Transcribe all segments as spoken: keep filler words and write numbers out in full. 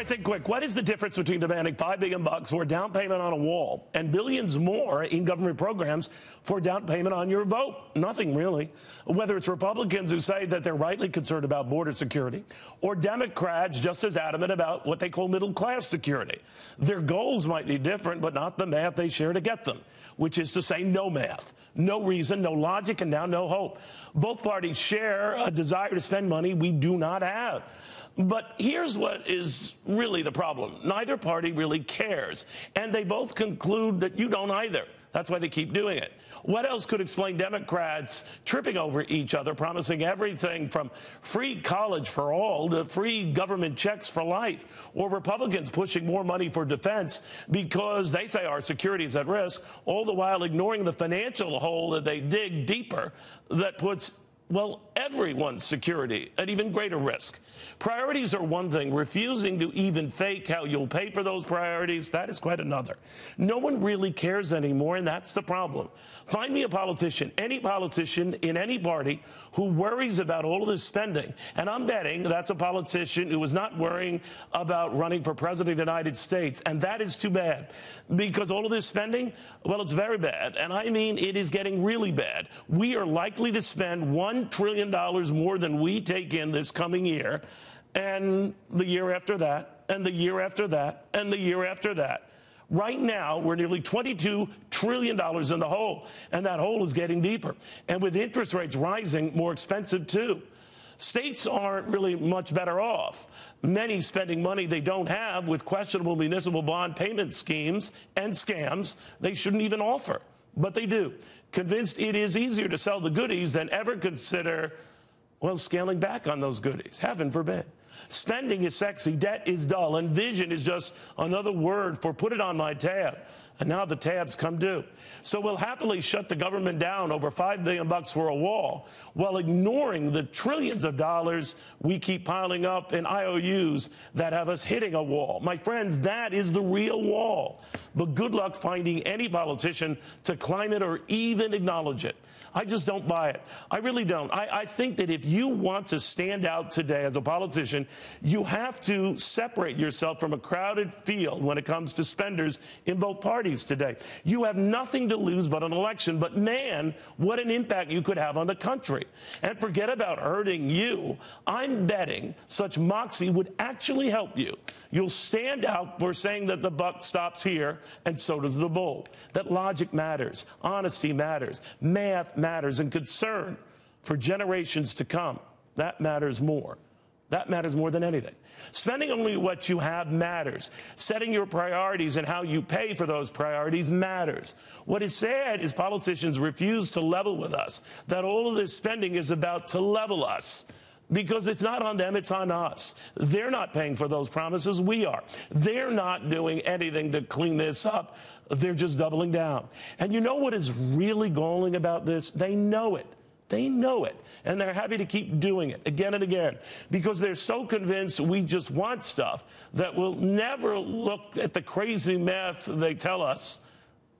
right, think quick. What is the difference between demanding five billion dollars bucks for a down payment on a wall and billions more in government programs for down payment on your vote? Nothing, really. Whether it's Republicans who say that they're rightly concerned about border security or Democrats just as adamant about what they call middle-class security. Their goals might be different, but not the math they share to get them, which is to say no math, no reason, no logic, and now no hope. Both parties share a desire to spend money we do not have. But here's what is really the problem. Neither party really cares, and they both conclude that you don't either. That's why they keep doing it. What else could explain Democrats tripping over each other, promising everything from free college for all to free government checks for life, or Republicans pushing more money for defense because they say our security is at risk, all the while ignoring the financial hole that they dig deeper that puts, well, everyone's security at even greater risk. Priorities are one thing. Refusing to even fake how you'll pay for those priorities, that is quite another. No one really cares anymore, and that's the problem. Find me a politician, any politician in any party, who worries about all of this spending. And I'm betting that's a politician who is not worrying about running for president of the United States. And that is too bad, because all of this spending, well, it's very bad. And I mean, it is getting really bad. We are likely to spend one trillion dollars more than we take in this coming year, and the year after that, and the year after that, and the year after that. Right now, we're nearly twenty-two trillion dollars in the hole, and that hole is getting deeper. And with interest rates rising, more expensive too. States aren't really much better off, many spending money they don't have with questionable municipal bond payment schemes and scams they shouldn't even offer, but they do. Convinced it is easier to sell the goodies than ever consider, well, scaling back on those goodies. Heaven forbid. Spending is sexy, debt is dull, and vision is just another word for put it on my tab. And now the tabs come due. So we'll happily shut the government down over five billion dollars bucks for a wall while ignoring the trillions of dollars we keep piling up in I O Us that have us hitting a wall. My friends, that is the real wall. But good luck finding any politician to climb it or even acknowledge it. I just don't buy it. I really don't. I, I think that if you want to stand out today as a politician, you have to separate yourself from a crowded field when it comes to spenders in both parties today. You have nothing to lose but an election, but man, what an impact you could have on the country. And forget about hurting you. I'm betting such moxie would actually help you. You'll stand out for saying that the buck stops here, and so does the bull. That logic matters, honesty matters, math matters, and concern for generations to come. That matters more. That matters more than anything. Spending only what you have matters. Setting your priorities and how you pay for those priorities matters. What is sad is politicians refuse to level with us, that all of this spending is about to level us. Because it's not on them, it's on us. They're not paying for those promises, we are. They're not doing anything to clean this up. They're just doubling down. And you know what is really galling about this? They know it. They know it, and they're happy to keep doing it again and again because they're so convinced we just want stuff that we'll never look at the crazy math they tell us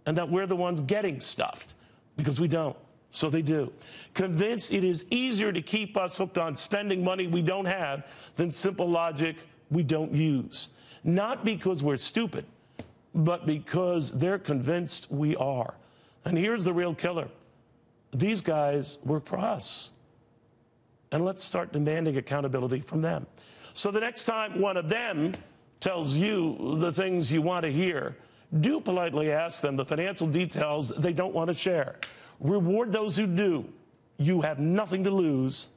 and that we're the ones getting stuffed because we don't. So they do. Convinced it is easier to keep us hooked on spending money we don't have than simple logic we don't use. Not because we're stupid, but because they're convinced we are. And here's the real killer. These guys work for us. And let's start demanding accountability from them. So the next time one of them tells you the things you want to hear, do politely ask them the financial details they don't want to share. Reward those who do. You have nothing to lose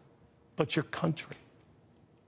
but your country.